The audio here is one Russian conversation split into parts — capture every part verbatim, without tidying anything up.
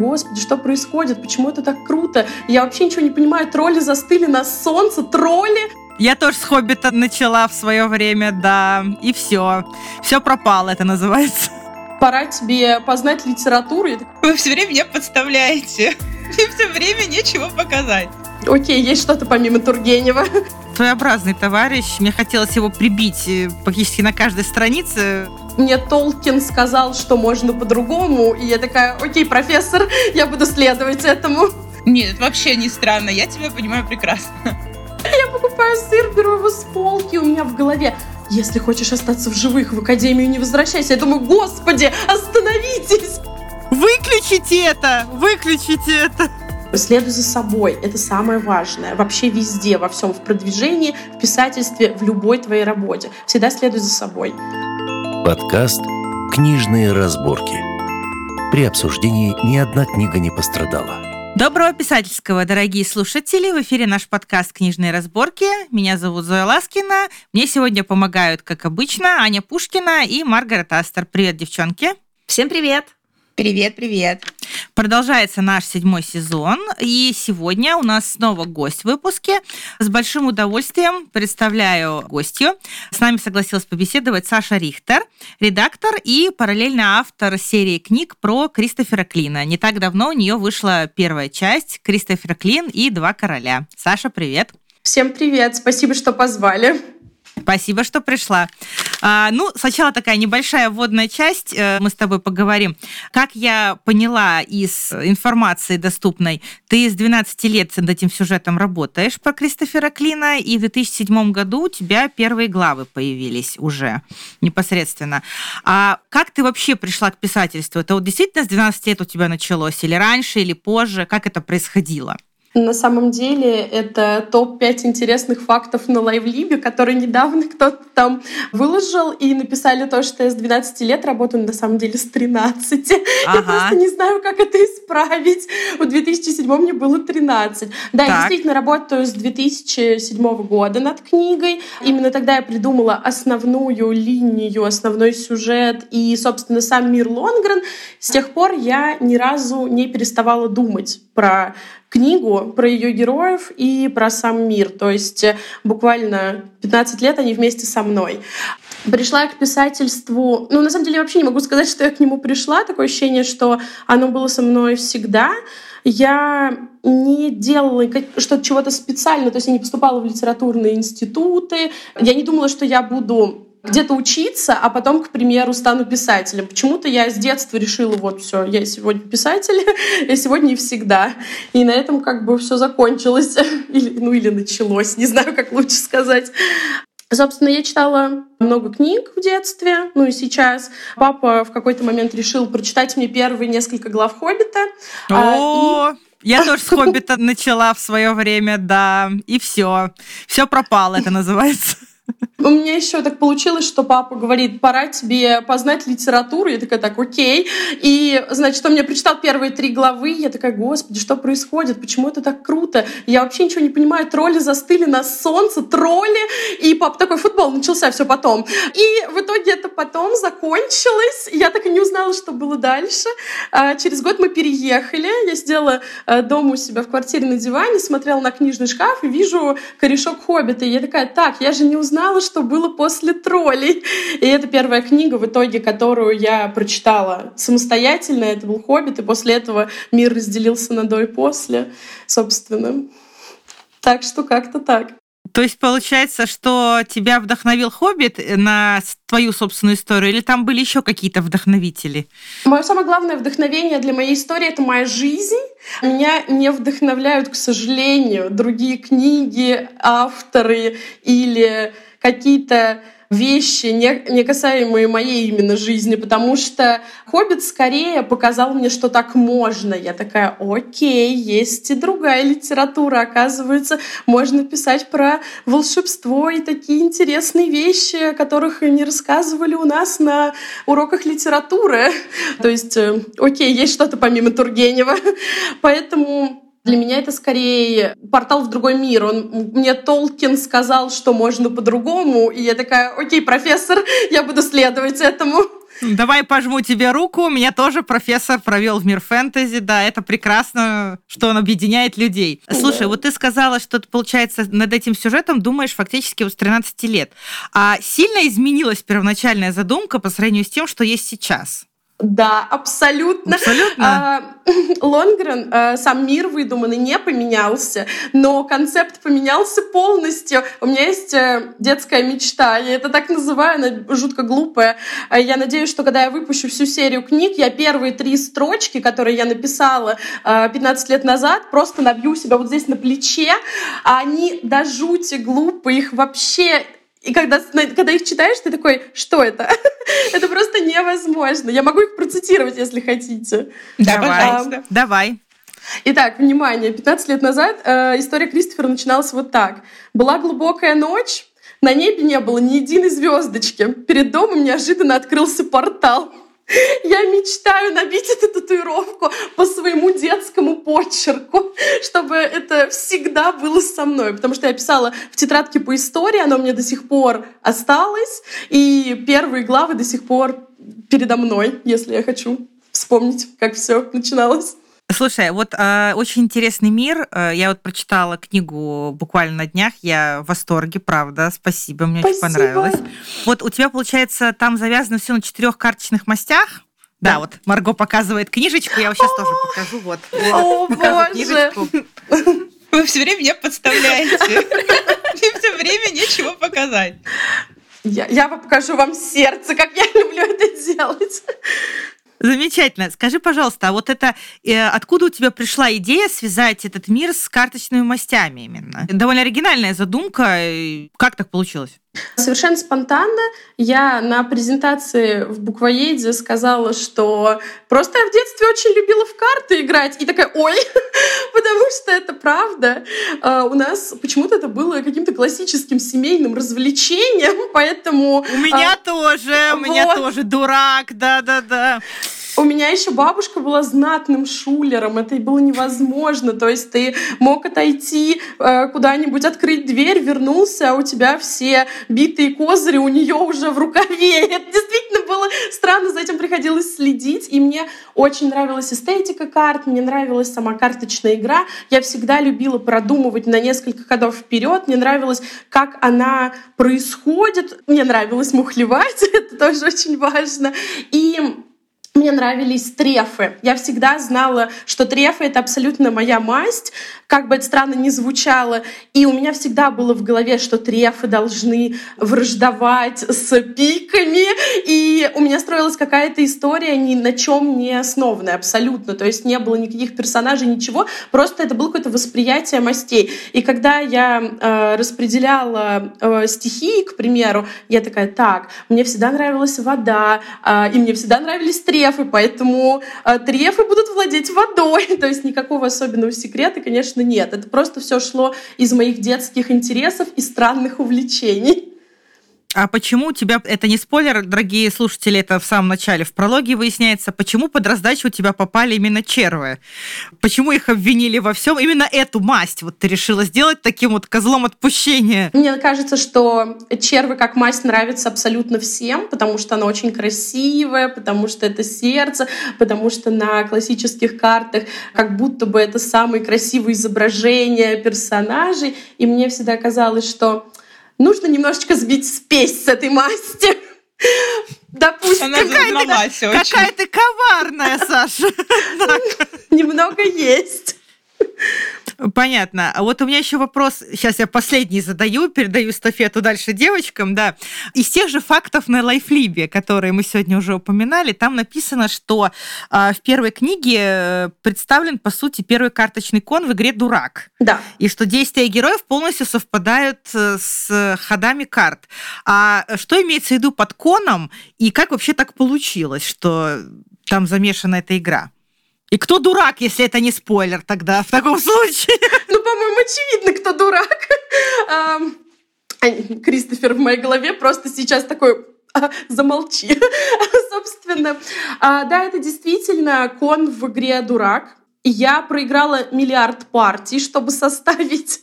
Господи, что происходит? Почему это так круто? Я вообще ничего не понимаю. Тролли застыли на солнце. Тролли! Я тоже с «Хоббита» начала в свое время, да. И все. Все пропало, это называется. Пора тебе познать литературу. Вы все время меня подставляете. Мне все время нечего показать. Окей, есть что-то помимо Тургенева. Своеобразный товарищ. Мне хотелось его прибить практически на каждой странице. Мне Толкин сказал, что можно по-другому. И я такая, окей, профессор, я буду следовать этому. Нет, вообще не странно. Я тебя понимаю прекрасно. Я покупаю сыр, беру его с полки, у меня в голове. Если хочешь остаться в живых, в академию не возвращайся. Я думаю, господи, остановитесь! Выключите это! Выключите это! Следуй за собой. Это самое важное. Вообще везде, во всем. В продвижении, в писательстве, в любой твоей работе. Всегда следуй за собой. Подкаст «Книжные разборки». При обсуждении ни одна книга не пострадала. Доброго писательского, дорогие слушатели! В эфире наш подкаст «Книжные разборки». Меня зовут Зоя Ласкина. Мне сегодня помогают, как обычно, Аня Пушкина и Маргарет Астер. Привет, девчонки! Всем привет! Привет-привет! Продолжается наш седьмой сезон, и сегодня у нас снова гость в выпуске. С большим удовольствием представляю гостью. С нами согласилась побеседовать Саша Рихтер, редактор и параллельно автор серии книг про Кристофера Клина. Не так давно у нее вышла первая часть «Кристофер Клин и два короля». Саша, привет! Всем привет! Спасибо, что позвали. Спасибо, что пришла. А, ну, сначала такая небольшая вводная часть. Мы с тобой поговорим. Как я поняла из информации доступной, ты с двенадцати лет над этим сюжетом работаешь про Кристофера Клина, и в две тысячи седьмом году у тебя первые главы появились уже непосредственно. А как ты вообще пришла к писательству? Это вот действительно с двенадцати лет у тебя началось? Или раньше, или позже? Как это происходило? На самом деле, это топ пять интересных фактов на Лайвлибе, которые недавно кто-то там выложил, и написали то, что я с двенадцати лет работаю, на самом деле, с тринадцати. Ага. Я просто не знаю, как это исправить. В две тысячи седьмом мне было тринадцать. Да, так. Я действительно работаю с две тысячи седьмого года над книгой. Именно тогда я придумала основную линию, основной сюжет и, собственно, сам мир Лонгрен. С тех пор я ни разу не переставала думать про книгу, про ее героев и про сам мир. То есть буквально пятнадцать лет они вместе со мной. Пришла я к писательству... Ну, на самом деле, я вообще не могу сказать, что я к нему пришла. Такое ощущение, что оно было со мной всегда. Я не делала что-то, чего-то специально. То есть я не поступала в литературные институты. Я не думала, что я буду... где-то учиться, а потом, к примеру, стану писателем. Почему-то я с детства решила, вот все, я сегодня писатель, я сегодня и всегда. И на этом как бы все закончилось. Или, ну или началось, не знаю, как лучше сказать. Собственно, я читала много книг в детстве, ну и сейчас. Папа в какой-то момент решил прочитать мне первые несколько глав «Хоббита». О-о-о! Я тоже с «Хоббита» начала в свое время, да. И все. Все пропало, это называется. У меня еще так получилось, что папа говорит, пора тебе познать литературу. Я такая, так, окей. И, значит, он мне прочитал первые три главы. Я такая, господи, что происходит? Почему это так круто? Я вообще ничего не понимаю. Тролли застыли на солнце, тролли. И папа такой, футбол начался, все потом. И в итоге это потом закончилось. Я так и не узнала, что было дальше. Через год мы переехали. Я сидела дома у себя в квартире на диване, смотрела на книжный шкаф и вижу корешок «Хоббита». И я такая, так, я же не узнала, что было после троллей. И это первая книга, в итоге, которую я прочитала самостоятельно. Это был «Хоббит», и после этого мир разделился на до и после, собственно. Так что как-то так. То есть получается, что тебя вдохновил «Хоббит» на твою собственную историю, или там были еще какие-то вдохновители? Мое самое главное вдохновение для моей истории — это моя жизнь. Меня не вдохновляют, к сожалению, другие книги, авторы или какие-то вещи, не, не касаемые моей именно жизни, потому что «Хоббит» скорее показал мне, что так можно. Я такая, окей, есть и другая литература, оказывается, можно писать про волшебство и такие интересные вещи, о которых не рассказывали у нас на уроках литературы. То есть, окей, есть что-то помимо Тургенева. Поэтому... Для меня это скорее портал в другой мир. Он, мне Толкин сказал, что можно по-другому, и я такая, окей, профессор, я буду следовать этому. Давай пожму тебе руку. Меня тоже профессор провел в мир фэнтези. Да, это прекрасно, что он объединяет людей. Слушай, вот ты сказала, что ты, получается, над этим сюжетом думаешь фактически вот с тринадцати лет. А сильно изменилась первоначальная задумка по сравнению с тем, что есть сейчас? Да, абсолютно. Абсолютно? Лонгрен, сам мир выдуманный не поменялся, но концепт поменялся полностью. У меня есть детская мечта, я это так называю, она жутко глупая. Я надеюсь, что когда я выпущу всю серию книг, я первые три строчки, которые я написала пятнадцать лет назад, просто набью себя вот здесь на плече. Они до жути глупые, их вообще... И когда, когда их читаешь, ты такой, что это? Это просто невозможно. Я могу их процитировать, если хотите. Давай. Давай. Итак, внимание, пятнадцать лет назад э, история Кристофера начиналась вот так. «Была глубокая ночь, на небе не было ни единой звездочки. Перед домом неожиданно открылся портал». Я мечтаю набить эту татуировку по своему детскому почерку, чтобы это всегда было со мной. Потому что я писала в тетрадке по истории, она у меня до сих пор осталась, и первые главы до сих пор передо мной, если я хочу вспомнить, как все начиналось. Слушай, вот э, очень интересный мир. Я вот прочитала книгу буквально на днях. Я в восторге, правда. Спасибо, мне Спасибо. Очень понравилось. Вот у тебя, получается, там завязано все на четырех карточных мастях. Да, да, вот Марго показывает книжечку. Я вам сейчас О! тоже покажу. Вот. О, вот, боже! Книжечку. Вы все время меня подставляете. Мне все время нечего показать. Я покажу вам сердце, как я люблю это делать. Замечательно. Скажи, пожалуйста, а вот это э, откуда у тебя пришла идея связать этот мир с карточными мастями именно? Довольно оригинальная задумка. Как так получилось? Совершенно спонтанно я на презентации в Буквоеде сказала, что просто я в детстве очень любила в карты играть. И такая, ой, потому что это правда. А у нас почему-то это было каким-то классическим семейным развлечением, поэтому... У меня а, тоже, вот. у меня тоже дурак, да-да-да. У меня еще бабушка была знатным шулером, это было невозможно. То есть ты мог отойти куда-нибудь, открыть дверь, вернулся, а у тебя все битые козыри у нее уже в рукаве. Это действительно было странно, за этим приходилось следить. И мне очень нравилась эстетика карт, мне нравилась сама карточная игра. Я всегда любила продумывать на несколько ходов вперед. Мне нравилось, как она происходит. Мне нравилось мухлевать, это тоже очень важно. И... Мне нравились трефы. Я всегда знала, что трефы — это абсолютно моя масть, как бы это странно ни звучало. И у меня всегда было в голове, что трефы должны враждовать с пиками. И у меня строилась какая-то история ни на чем не основанная абсолютно. То есть не было никаких персонажей, ничего. Просто это было какое-то восприятие мастей. И когда я э, распределяла э, стихии, к примеру, я такая, так, мне всегда нравилась вода, э, и мне всегда нравились трефы. Трефы, поэтому э, трефы будут владеть водой. То есть никакого особенного секрета, конечно, нет. Это просто все шло из моих детских интересов и странных увлечений. А почему у тебя, это не спойлер, дорогие слушатели, это в самом начале, в прологе выясняется, почему под раздачу у тебя попали именно червы? Почему их обвинили во всем? Именно эту масть вот ты решила сделать таким вот козлом отпущения. Мне кажется, что червы как масть нравятся абсолютно всем, потому что она очень красивая, потому что это сердце, потому что на классических картах как будто бы это самые красивые изображения персонажей. И мне всегда казалось, что... Нужно немножечко сбить спесь с этой масти. Допустим, какая ты коварная, Саша. Немного есть. Понятно. А вот у меня еще вопрос. Сейчас я последний задаю, передаю эстафету дальше девочкам. Да. Из тех же фактов на Лайвлибе, которые мы сегодня уже упоминали, там написано, что э, в первой книге представлен, по сути, первый карточный кон в игре «Дурак». Да. И что действия героев полностью совпадают с ходами карт. А что имеется в виду под коном? И как вообще так получилось, что там замешана эта игра? И кто дурак, если это не спойлер тогда, в таком случае? Ну, по-моему, очевидно, кто дурак. Кристофер в моей голове просто сейчас такой... Замолчи. Собственно, да, это действительно кон в игре «Дурак». Я проиграла миллиард партий, чтобы составить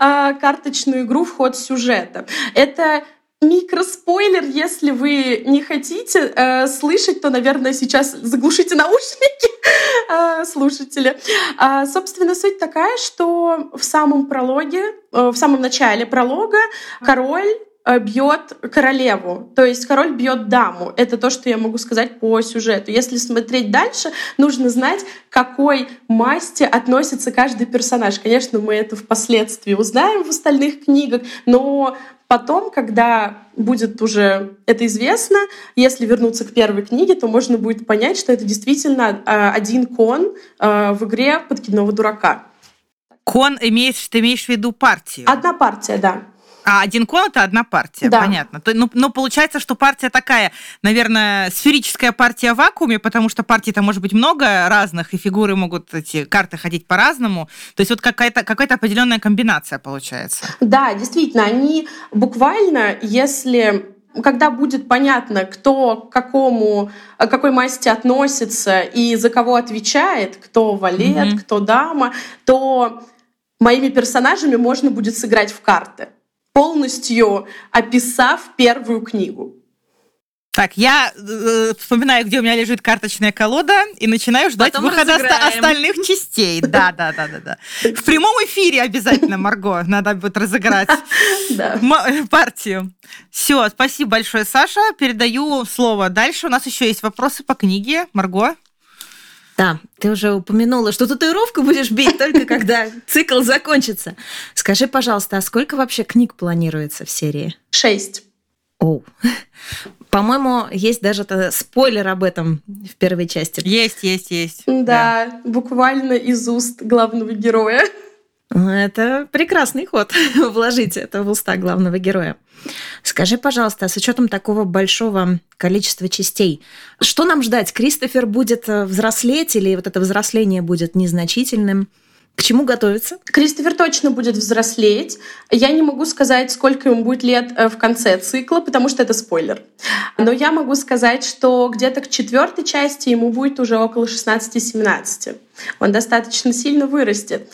карточную игру в ход сюжета. Это... Микроспойлер, если вы не хотите э, слышать, то, наверное, сейчас заглушите наушники, э, слушатели. Э, собственно, суть такая, что в самом прологе, э, в самом начале пролога король бьет королеву, то есть король бьет даму. Это то, что я могу сказать по сюжету. Если смотреть дальше, нужно знать, к какой масти относится каждый персонаж. Конечно, мы это впоследствии узнаем в остальных книгах, но потом, когда будет уже это известно, если вернуться к первой книге, то можно будет понять, что это действительно один кон в игре «Подкидного дурака». Кон имеешь, ты имеешь в виду партию? Одна партия, да. А один кон — это одна партия, да. Понятно. То, ну, но получается, что партия такая, наверное, сферическая партия в вакууме, потому что партий-то может быть много разных, и фигуры могут, эти карты ходить по-разному. То есть вот какая-то, какая-то определенная комбинация получается. Да, действительно, они буквально, если... Когда будет понятно, кто к какому, к какой масти относится и за кого отвечает, кто валет, mm-hmm. кто дама, то моими персонажами можно будет сыграть в карты, полностью описав первую книгу. Так, я э, вспоминаю, где у меня лежит карточная колода, и начинаю ждать потом выхода разыграем. Остальных частей. Да, да, да, да, да. В прямом эфире обязательно, Марго, надо будет разыграть партию. Все, спасибо большое, Саша. Передаю слово дальше. У нас еще есть вопросы по книге, Марго. Да, ты уже упомянула, что татуировку будешь бить только когда цикл закончится. Скажи, пожалуйста, а сколько вообще книг планируется в серии? Шесть. Оу. По-моему, есть даже спойлер об этом в первой части. Есть, есть, есть. Да, да. Буквально из уст главного героя. Это прекрасный ход. Вложить это в уста главного героя. Скажи, пожалуйста, а с учетом такого большого количества частей, что нам ждать? Кристофер будет взрослеть или вот это взросление будет незначительным? К чему готовиться? Кристофер точно будет взрослеть. Я не могу сказать, сколько ему будет лет в конце цикла, потому что это спойлер. Но я могу сказать, что где-то к четвертой части ему будет уже около шестнадцати-семнадцати. Он достаточно сильно вырастет.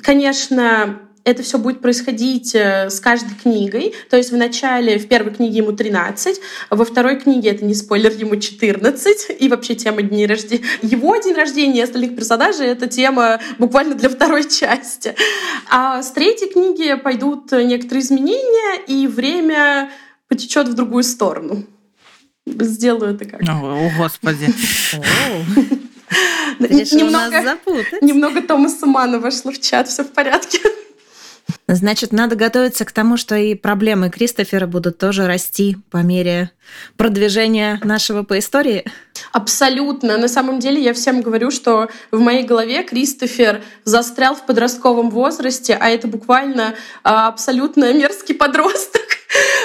Конечно, это все будет происходить с каждой книгой. То есть в начале, в первой книге ему тринадцать, во второй книге, это не спойлер, ему четырнадцать. И вообще тема дней рождения, его день рождения и остальных персонажей — это тема буквально для второй части. А с третьей книги пойдут некоторые изменения, и время потечет в другую сторону. Сделаю это как? О, господи. Немного, немного Томаса Манна вошло в чат, все в порядке. Значит, надо готовиться к тому, что и проблемы Кристофера будут тоже расти по мере продвижения нашего по истории. Абсолютно. На самом деле я всем говорю, что в моей голове Кристофер застрял в подростковом возрасте, а это буквально абсолютно мерзкий подросток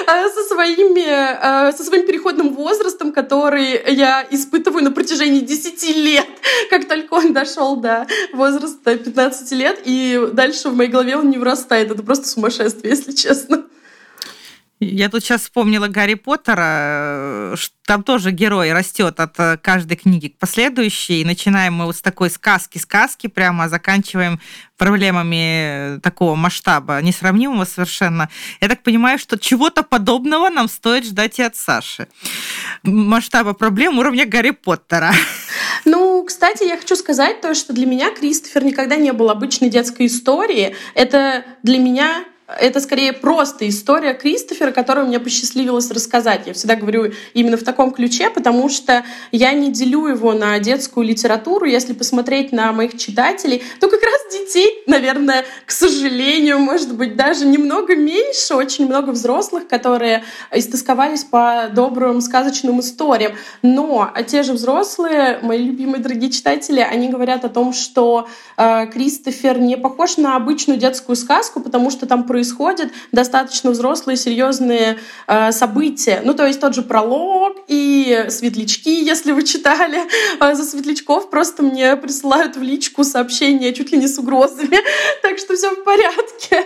со своими, со своим переходным возрастом, который я испытываю на протяжении десяти лет, как только он дошел до возраста пятнадцати лет, и дальше в моей голове он не вырастает. Это просто сумасшествие, если честно. Я тут сейчас вспомнила Гарри Поттера, там тоже герой растет от каждой книги к последующей, и начинаем мы вот с такой сказки-сказки прямо, а заканчиваем проблемами такого масштаба, несравнимого совершенно. Я так понимаю, что чего-то подобного нам стоит ждать и от Саши. Масштаба проблем уровня Гарри Поттера. Ну, кстати, я хочу сказать то, что для меня Кристофер никогда не был обычной детской историей. Это для меня... Это скорее просто история Кристофера, которую мне посчастливилось рассказать. Я всегда говорю именно в таком ключе, потому что я не делю его на детскую литературу. Если посмотреть на моих читателей, то как раз детей, наверное, к сожалению, может быть, даже немного меньше, очень много взрослых, которые истосковались по добрым сказочным историям. Но те же взрослые, мои любимые дорогие читатели, они говорят о том, что э, Кристофер не похож на обычную детскую сказку, потому что там происходит происходят достаточно взрослые, серьезные э, события. Ну, то есть тот же пролог и светлячки, если вы читали. Э, за светлячков просто мне присылают в личку сообщения чуть ли не с угрозами. Так что все в порядке.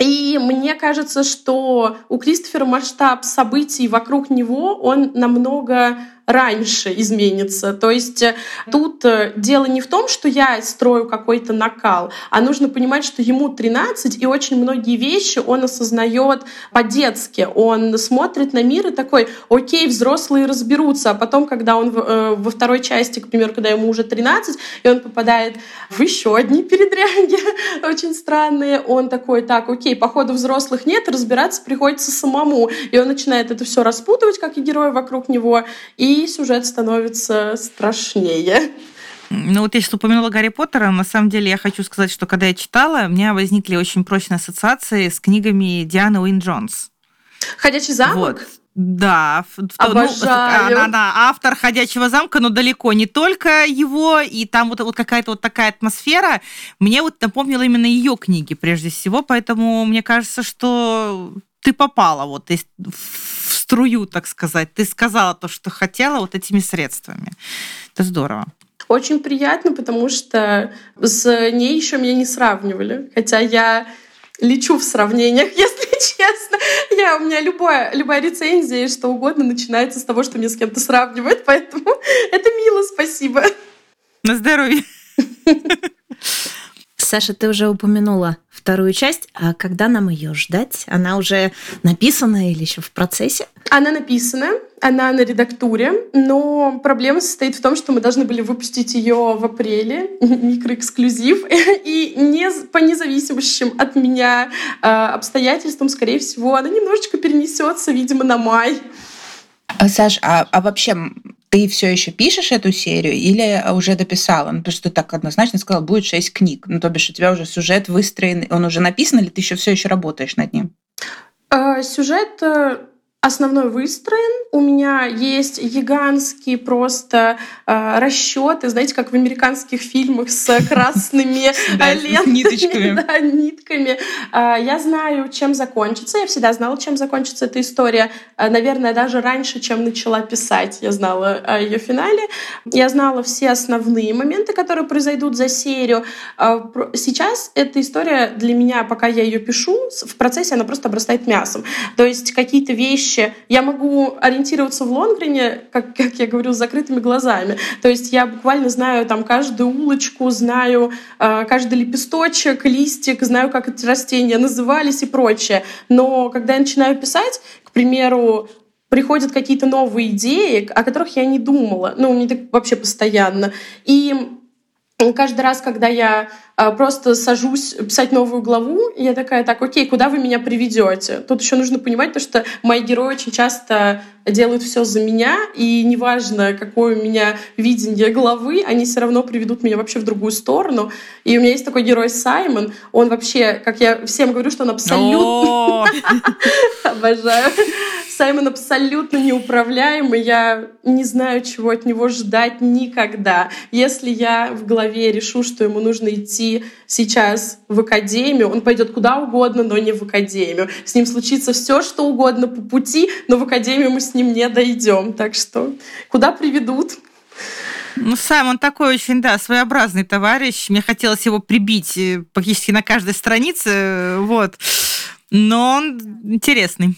И мне кажется, что у Кристофера масштаб событий вокруг него, он намного раньше изменится. То есть тут дело не в том, что я строю какой-то накал, а нужно понимать, что ему тринадцать, и очень многие вещи он осознает по-детски. Он смотрит на мир и такой: окей, взрослые разберутся. А потом, когда он во второй части, к примеру, когда ему уже тринадцать, и он попадает в еще одни передряги очень странные, он такой: так, окей, походу взрослых нет, разбираться приходится самому. И он начинает это все распутывать, как и герои вокруг него, и сюжет становится страшнее. Ну вот я сейчас упомянула Гарри Поттера. На самом деле я хочу сказать, что когда я читала, у меня возникли очень прочные ассоциации с книгами Дианы Уинн Джонс. «Ходячий замок»? Вот. Да, Обожаю. Ну, она, она автор «Ходячего замка», но далеко не только его, и там вот, вот какая-то вот такая атмосфера мне вот напомнила именно ее книги прежде всего, поэтому мне кажется, что ты попала вот в струю, так сказать, ты сказала то, что хотела вот этими средствами. Это здорово. Очень приятно, потому что с ней еще меня не сравнивали, хотя я лечу в сравнениях, если честно. Я, у меня любая, любая рецензия и что угодно начинается с того, что меня с кем-то сравнивают, поэтому это мило, спасибо. На здоровье. Саша, ты уже упомянула вторую часть. А когда нам ее ждать? Она уже написана или еще в процессе? Она написана, она на редактуре, но проблема состоит в том, что мы должны были выпустить ее в апреле, микроэксклюзив, и не, по независимым от меня обстоятельствам, скорее всего, она немножечко перенесется, видимо, на май. Саш, а, а вообще... Ты все еще пишешь эту серию или уже дописала? Ну, потому что ты так однозначно сказала, будет шесть книг. Ну, то бишь, у тебя уже сюжет выстроен, он уже написан, или ты еще все еще работаешь над ним? А, сюжет... Основной выстроен. У меня есть гигантские просто э, расчеты, знаете, как в американских фильмах с красными лентами, нитками. Я знаю, чем закончится. Я всегда знала, чем закончится эта история. Наверное, даже раньше, чем начала писать, я знала о ее финале. Я знала все основные моменты, которые произойдут за серию. Сейчас эта история для меня, пока я ее пишу, в процессе она просто обрастает мясом. То есть какие-то вещи я могу ориентироваться в Лонгрене, как, как я говорю, с закрытыми глазами. То есть я буквально знаю там каждую улочку, знаю э, каждый лепесточек, листик, знаю, как эти растения назывались и прочее. Но когда я начинаю писать, к примеру, приходят какие-то новые идеи, о которых я не думала. Ну, не так вообще постоянно. И каждый раз, когда я просто сажусь писать новую главу, я такая: так, окей, куда вы меня приведете? Тут еще нужно понимать то, что мои герои очень часто делают все за меня, и неважно, какое у меня видение главы, они все равно приведут меня вообще в другую сторону. И у меня есть такой герой Саймон, он вообще, как я всем говорю, что он абсолютно... Обожаю. Саймон абсолютно неуправляемый, я не знаю, чего от него ждать никогда. Если я в голове решу, что ему нужно идти сейчас в академию, он пойдет куда угодно, но не в академию. С ним случится все, что угодно по пути, но в академию мы с ним не дойдем. Так что куда приведут? Ну, сам он такой очень, да, своеобразный товарищ. Мне хотелось его прибить практически на каждой странице, вот. Но он интересный.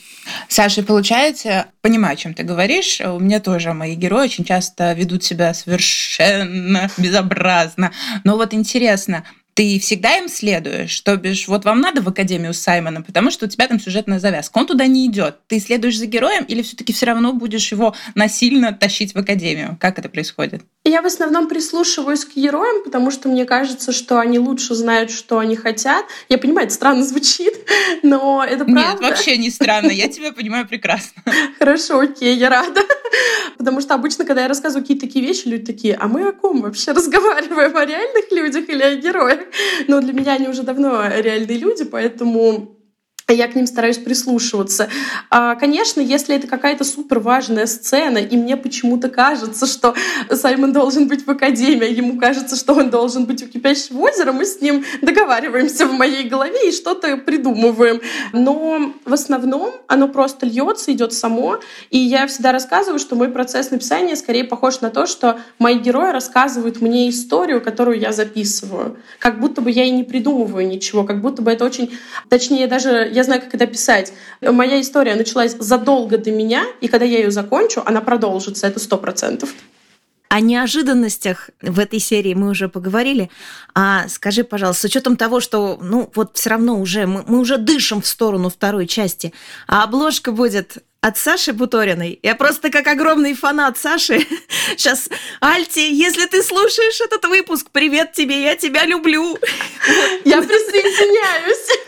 Саша, получается, понимаю, о чем ты говоришь. У меня тоже мои герои очень часто ведут себя совершенно безобразно. Но вот интересно, ты всегда им следуешь? То бишь, вот вам надо в Академию с Саймоном, потому что у тебя там сюжетная завязка. Он туда не идет. Ты следуешь за героем или все-таки все равно будешь его насильно тащить в Академию? Как это происходит? Я в основном прислушиваюсь к героям, потому что мне кажется, что они лучше знают, что они хотят. Я понимаю, это странно звучит, но это правда. Нет, вообще не странно. Я тебя понимаю прекрасно. Хорошо, окей, я рада. Потому что обычно, когда я рассказываю какие-то такие вещи, люди такие: а мы о ком вообще разговариваем? О реальных людях или о героях? Но для меня они уже давно реальные люди, поэтому я к ним стараюсь прислушиваться. Конечно, если это какая-то суперважная сцена, и мне почему-то кажется, что Саймон должен быть в академии, ему кажется, что он должен быть у кипящего озера, мы с ним договариваемся в моей голове и что-то придумываем. Но в основном оно просто льется, идет само. И я всегда рассказываю, что мой процесс написания скорее похож на то, что мои герои рассказывают мне историю, которую я записываю. Как будто бы я и не придумываю ничего, как будто бы это очень... Точнее, даже... я знаю, как это писать. Моя история началась задолго до меня, и когда я ее закончу, она продолжится, это сто процентов. О неожиданностях в этой серии мы уже поговорили. А скажи, пожалуйста, с учетом того, что, ну, вот все равно уже мы, мы уже дышим в сторону второй части, а обложка будет от Саши Буториной. Я просто как огромный фанат Саши. Сейчас, Альти, если ты слушаешь этот выпуск, привет тебе, я тебя люблю. Я присоединяюсь.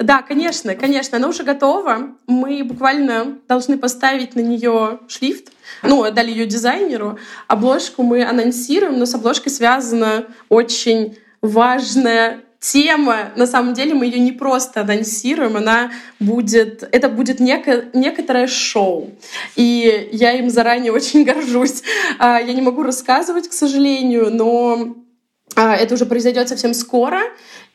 Да, конечно, конечно, она уже готова. Мы буквально должны поставить на нее шрифт. Ну, дали ее дизайнеру. Обложку мы анонсируем, но с обложкой связана очень важная тема. На самом деле мы ее не просто анонсируем, она будет, это будет неко, некоторое шоу. И я им заранее очень горжусь. Я не могу рассказывать, к сожалению, но это уже произойдет совсем скоро.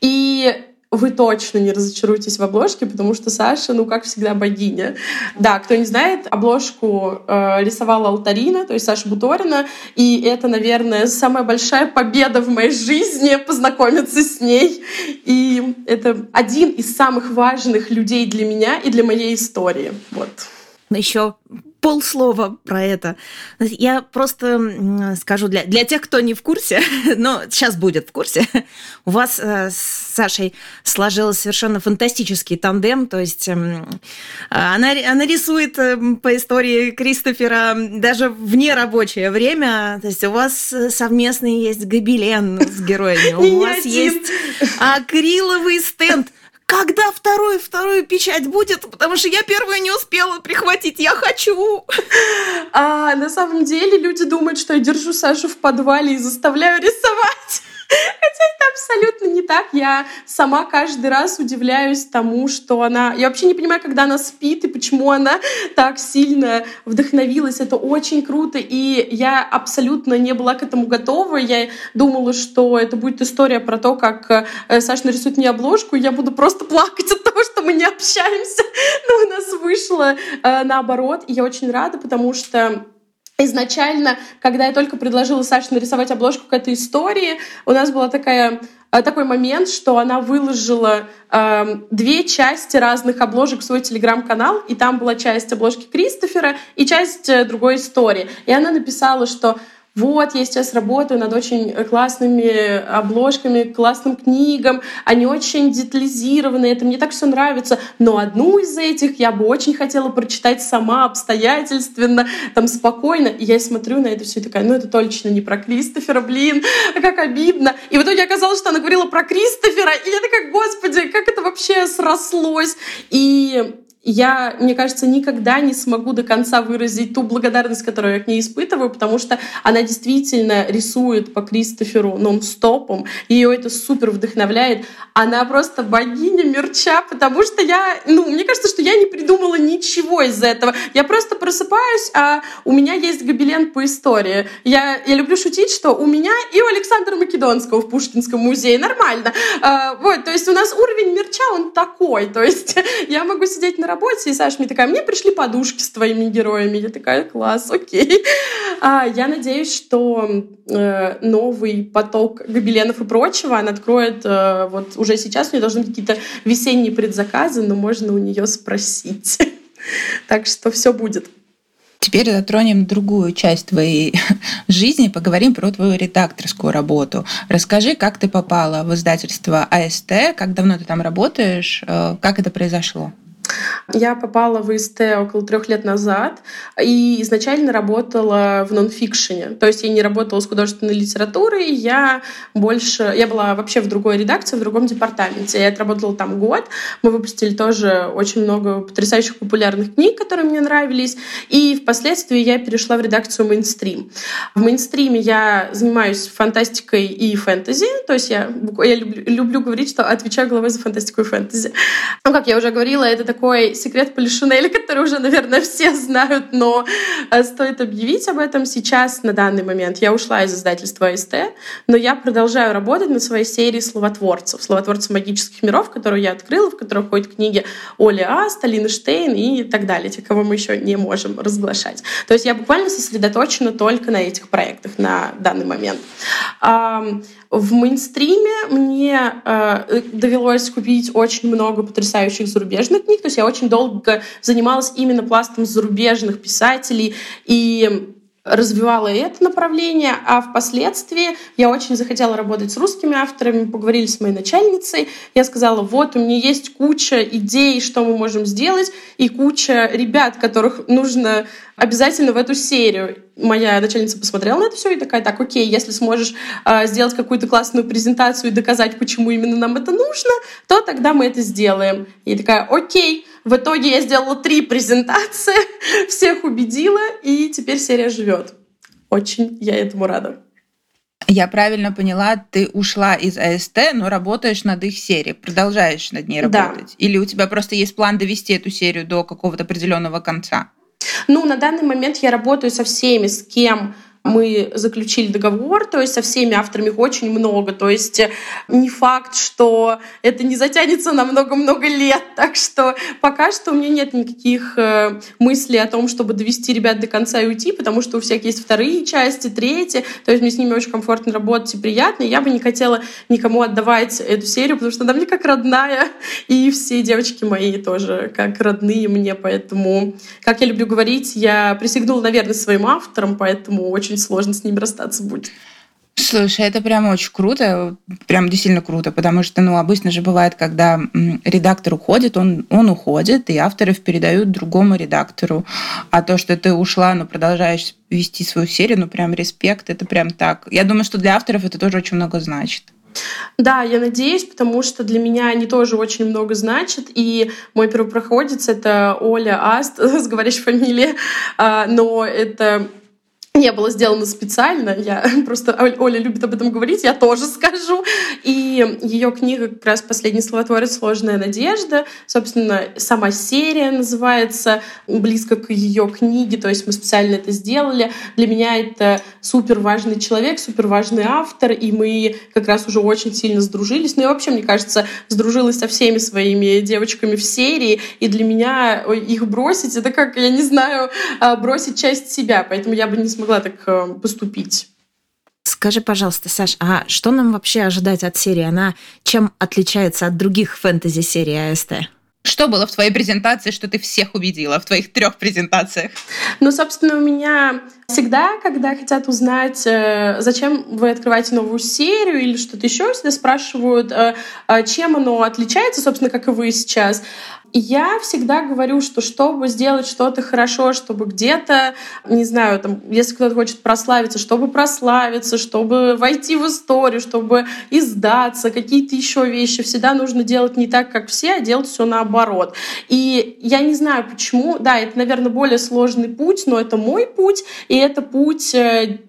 И вы точно не разочаруетесь в обложке, потому что Саша, ну, как всегда, богиня. Да, кто не знает, обложку э, рисовала Алтарина, то есть Саша Буторина, и это, наверное, самая большая победа в моей жизни — познакомиться с ней. И это один из самых важных людей для меня и для моей истории. Вот. Еще полслова про это. Я просто скажу для, для тех, кто не в курсе, но сейчас будет в курсе, у вас э, с Сашей сложился совершенно фантастический тандем, то есть э, она, она рисует э, по истории Кристофера даже в нерабочее время, то есть у вас совместный есть гобелен с героями, у вас есть акриловый стенд. Когда второй, вторую печать будет? Потому что я первую не успела прихватить. Я хочу! А, на самом деле люди думают, что я держу Сашу в подвале и заставляю рисовать. Хотя это абсолютно не так. Я сама каждый раз удивляюсь тому, что она... Я вообще не понимаю, когда она спит и почему она так сильно вдохновилась. Это очень круто, и я абсолютно не была к этому готова. Я думала, что это будет история про то, как Саша нарисует мне обложку, и я буду просто плакать от того, что мы не общаемся. Но у нас вышло наоборот, и я очень рада, потому что... Изначально, когда я только предложила Саше нарисовать обложку к этой истории, у нас была такая... такой момент, что она выложила э, две части разных обложек в свой телеграм-канал, и там была часть обложки Кристофера и часть э, другой истории. И она написала, что вот, я сейчас работаю над очень классными обложками, классным книгам, они очень детализированные, это мне так все нравится, но одну из этих я бы очень хотела прочитать сама, обстоятельственно, там, спокойно. И я смотрю на это все и такая, ну это точно не про Кристофера, блин, как обидно. И в итоге оказалось, что она говорила про Кристофера, и я такая, господи, как это вообще срослось. И... Я, мне кажется, никогда не смогу до конца выразить ту благодарность, которую я к ней испытываю, потому что она действительно рисует по Кристоферу нон-стопом, ее это супер вдохновляет. Она просто богиня мерча, потому что я, ну, мне кажется, что я не придумала ничего из этого. Я просто просыпаюсь, а у меня есть гобелен по истории. Я, я люблю шутить, что у меня и у Александра Македонского в Пушкинском музее нормально. А, вот, то есть у нас уровень мерча, он такой. То есть я могу сидеть на работе, и Саша мне такая, мне пришли подушки с твоими героями. Я такая, класс, окей. А, я надеюсь, что э, новый поток гобеленов и прочего она откроет э, вот уже сейчас. У нее должны быть какие-то весенние предзаказы, но можно у нее спросить. Так что все будет. Теперь затронем другую часть твоей жизни, поговорим про твою редакторскую работу. Расскажи, как ты попала в издательство АСТ, как давно ты там работаешь, э, как это произошло? Я попала в АСТ около трех лет назад и изначально работала в нонфикшене. То есть я не работала с художественной литературой, я больше... Я была вообще в другой редакции, в другом департаменте. Я отработала там год. Мы выпустили тоже очень много потрясающих популярных книг, которые мне нравились. И впоследствии я перешла в редакцию мейнстрим. В мейнстриме я занимаюсь фантастикой и фэнтези. То есть я, я люблю, люблю говорить, что отвечаю головой за фантастику и фэнтези. Ну, как я уже говорила, это такой секрет Полишинеля, который уже, наверное, все знают, но стоит объявить об этом сейчас, на данный момент. Я ушла из издательства АСТ, но я продолжаю работать над своей серией словотворцев, словотворцев магических миров, которую я открыла, в которой входят книги Оли Аст, Алины Штейн и так далее, те, кого мы еще не можем разглашать. То есть я буквально сосредоточена только на этих проектах на данный момент. В мейнстриме мне э, довелось купить очень много потрясающих зарубежных книг. То есть я очень долго занималась именно пластом зарубежных писателей и развивала это направление, а впоследствии я очень захотела работать с русскими авторами, поговорили с моей начальницей, я сказала, вот, у меня есть куча идей, что мы можем сделать, и куча ребят, которых нужно обязательно в эту серию. Моя начальница посмотрела на это все и такая, так, окей, если сможешь э, сделать какую-то классную презентацию и доказать, почему именно нам это нужно, то тогда мы это сделаем. И такая, окей. В итоге я сделала три презентации, всех убедила, и теперь серия живет. Очень я этому рада. Я правильно поняла, ты ушла из АСТ, но работаешь над их серией, продолжаешь над ней работать? Да. Или у тебя просто есть план довести эту серию до какого-то определенного конца? Ну, на данный момент я работаю со всеми, с кем мы заключили договор, то есть со всеми авторами их очень много, то есть не факт, что это не затянется на много-много лет, так что пока что у меня нет никаких мыслей о том, чтобы довести ребят до конца и уйти, потому что у всех есть вторые части, третьи, то есть мне с ними очень комфортно работать и приятно, и я бы не хотела никому отдавать эту серию, потому что она мне как родная, и все девочки мои тоже как родные мне, поэтому, как я люблю говорить, я присягнула, наверное, своим авторам, поэтому очень сложно с ними расстаться будет. Слушай, это прям очень круто, прям действительно круто, потому что, ну, обычно же бывает, когда редактор уходит, он, он уходит, и авторов передают другому редактору. А то, что ты ушла, но продолжаешь вести свою серию, ну, прям респект, это прям так. Я думаю, что для авторов это тоже очень много значит. Да, я надеюсь, потому что для меня они тоже очень много значат, и мой первопроходец — это Оля Аст, с говорящей фамилией, но это... не было сделано специально, я просто Оля любит об этом говорить, я тоже скажу. И ее книга как раз «Последний словотворец. Сложная Надежда». Собственно, сама серия называется близко к ее книге, то есть мы специально это сделали. Для меня это супер важный человек, супер важный автор, и мы как раз уже очень сильно сдружились. Ну и вообще, мне кажется, сдружилась со всеми своими девочками в серии, и для меня их бросить — это как, я не знаю, бросить часть себя, поэтому я бы не смогла так поступить. Скажи, пожалуйста, Саш, а что нам вообще ожидать от серии? Она чем отличается от других фэнтези-серий АСТ? Что было в твоей презентации, что ты всех убедила в твоих трех презентациях? Ну, собственно, у меня всегда, когда хотят узнать, зачем вы открываете новую серию или что-то еще, всегда спрашивают, чем оно отличается, собственно, как и вы сейчас. Я всегда говорю, что чтобы сделать что-то хорошо, чтобы где-то, не знаю, там, если кто-то хочет прославиться, чтобы прославиться, чтобы войти в историю, чтобы издаться, какие-то еще вещи, всегда нужно делать не так, как все, а делать все наоборот. И я не знаю, почему. Да, это, наверное, более сложный путь, но это мой путь, и это путь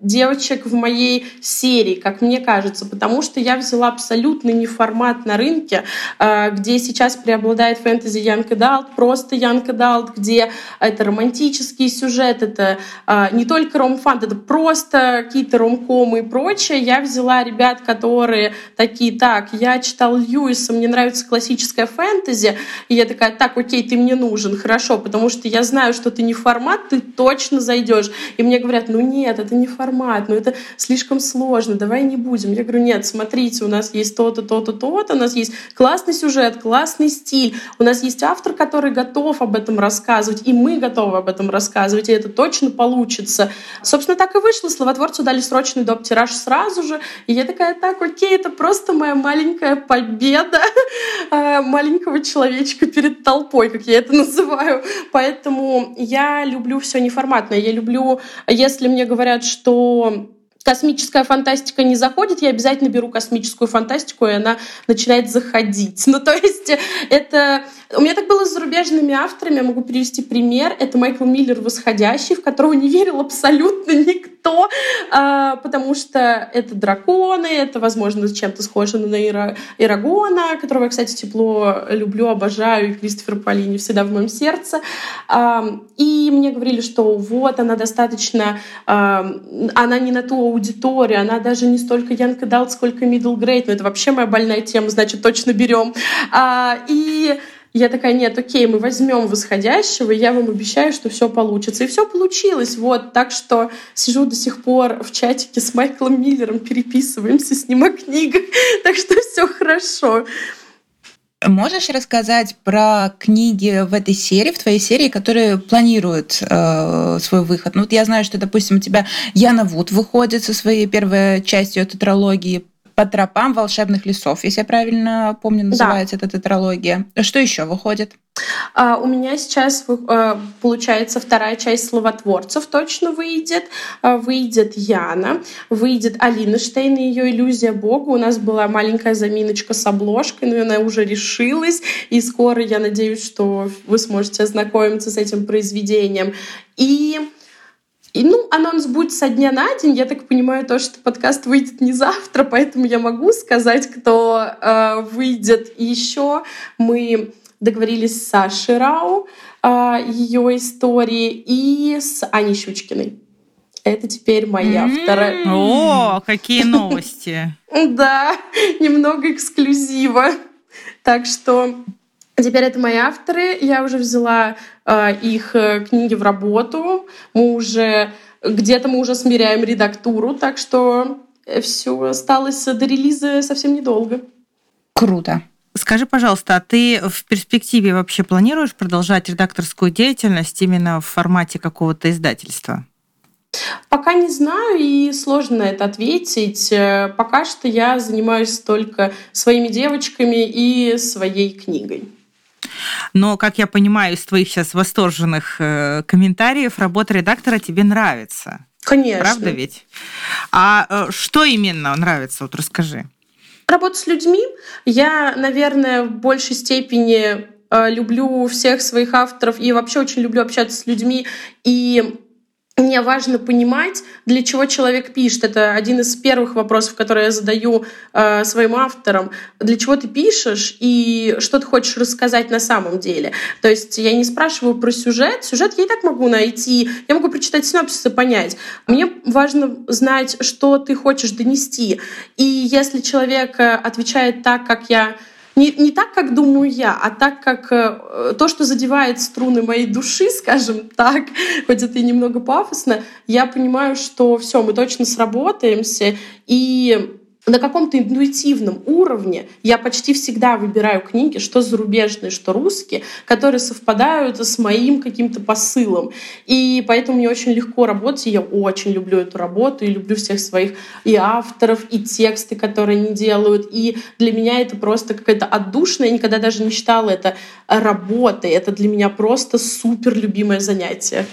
девочек в моей серии, как мне кажется, потому что я взяла абсолютно не формат на рынке, где сейчас преобладает фэнтези Young Adult, просто Young Adult, где это романтический сюжет, это э, не только ром-фант, это просто какие-то ромкомы и прочее. Я взяла ребят, которые такие, так, я читал Льюиса, мне нравится классическая фэнтези, и я такая, так, окей, ты мне нужен, хорошо, потому что я знаю, что ты не формат, ты точно зайдешь. И мне говорят, ну нет, это не формат, ну это слишком сложно, давай не будем. Я говорю, нет, смотрите, у нас есть то-то, то-то, то-то, у нас есть классный сюжет, классный стиль, у нас есть автор, который готов об этом рассказывать, и мы готовы об этом рассказывать, и это точно получится. Собственно, так и вышло. Словотворцу дали срочный доп-тираж сразу же, и я такая, так, окей, это просто моя маленькая победа маленького человечка перед толпой, как я это называю. Поэтому я люблю все неформатное. Я люблю, если мне говорят, что... космическая фантастика не заходит, я обязательно беру космическую фантастику, и она начинает заходить. Ну, то есть это У меня так было с зарубежными авторами, я могу привести пример. Это Майкл Миллер «Восходящий», в которого не верил абсолютно никто, потому что это драконы, это, возможно, чем-то схоже на Ира... Ирагона, которого я, кстати, тепло люблю, обожаю, и Кристофер Полини всегда в моем сердце. И мне говорили, что вот, она достаточно... Она не на ту аудиторию, она даже не столько young adult, сколько middle grade, но это вообще моя больная тема, значит, точно берем. И... Я такая, нет, окей, мы возьмем «Восходящего», и я вам обещаю, что все получится. И все получилось, вот. Так что сижу до сих пор в чатике с Майклом Миллером, переписываемся с ним о книгах, так что все хорошо. Можешь рассказать про книги в этой серии, в твоей серии, которые планируют э, свой выход? Ну вот я знаю, что, допустим, у тебя Яна Вуд выходит со своей первой частью тетралогии «По тропам волшебных лесов», если я правильно помню, называется да. эта тетралогия. Что еще выходит? А, у меня сейчас, получается, вторая часть «Словотворцев» точно выйдет. Выйдет Яна, выйдет Алина Штейн и ее «Иллюзия Бога». У нас была маленькая заминочка с обложкой, но она уже решилась. И скоро, я надеюсь, что вы сможете ознакомиться с этим произведением. И... И, ну, анонс будет со дня на день. Я так понимаю то, что подкаст выйдет не завтра, поэтому я могу сказать, кто э, выйдет. И еще мы договорились с Сашей Рау, э, ее истории, и с Аней Щучкиной. Это теперь моя mm-hmm. вторая. О, какие новости! Да, немного эксклюзива. Так что... Теперь это мои авторы, я уже взяла э, их книги в работу, мы уже где-то мы уже смиряем редактуру, так что все осталось до релиза совсем недолго. Круто. Скажи, пожалуйста, а ты в перспективе вообще планируешь продолжать редакторскую деятельность именно в формате какого-то издательства? Пока не знаю, и сложно на это ответить. Пока что я занимаюсь только своими девочками и своей книгой. Но, как я понимаю, из твоих сейчас восторженных комментариев, работа редактора тебе нравится. Конечно. Правда ведь? А что именно нравится? Вот расскажи. Работа с людьми. Я, наверное, в большей степени люблю всех своих авторов и вообще очень люблю общаться с людьми. И мне важно понимать, для чего человек пишет. Это один из первых вопросов, которые я задаю э, своим авторам. Для чего ты пишешь и что ты хочешь рассказать на самом деле? То есть я не спрашиваю про сюжет. Сюжет я и так могу найти. Я могу прочитать синопсис и понять. Мне важно знать, что ты хочешь донести. И если человек отвечает так, как я... Не, не так, как думаю я, а так, как э, то, что задевает струны моей души, скажем так, хоть это и немного пафосно, я понимаю, что все, мы точно сработаемся. И на каком-то интуитивном уровне я почти всегда выбираю книги, что зарубежные, что русские, которые совпадают с моим каким-то посылом. И поэтому мне очень легко работать, и я очень люблю эту работу, и люблю всех своих и авторов, и тексты, которые они делают. И для меня это просто какая-то отдушина, я никогда даже не считала это работой. Это для меня просто супер любимое занятие.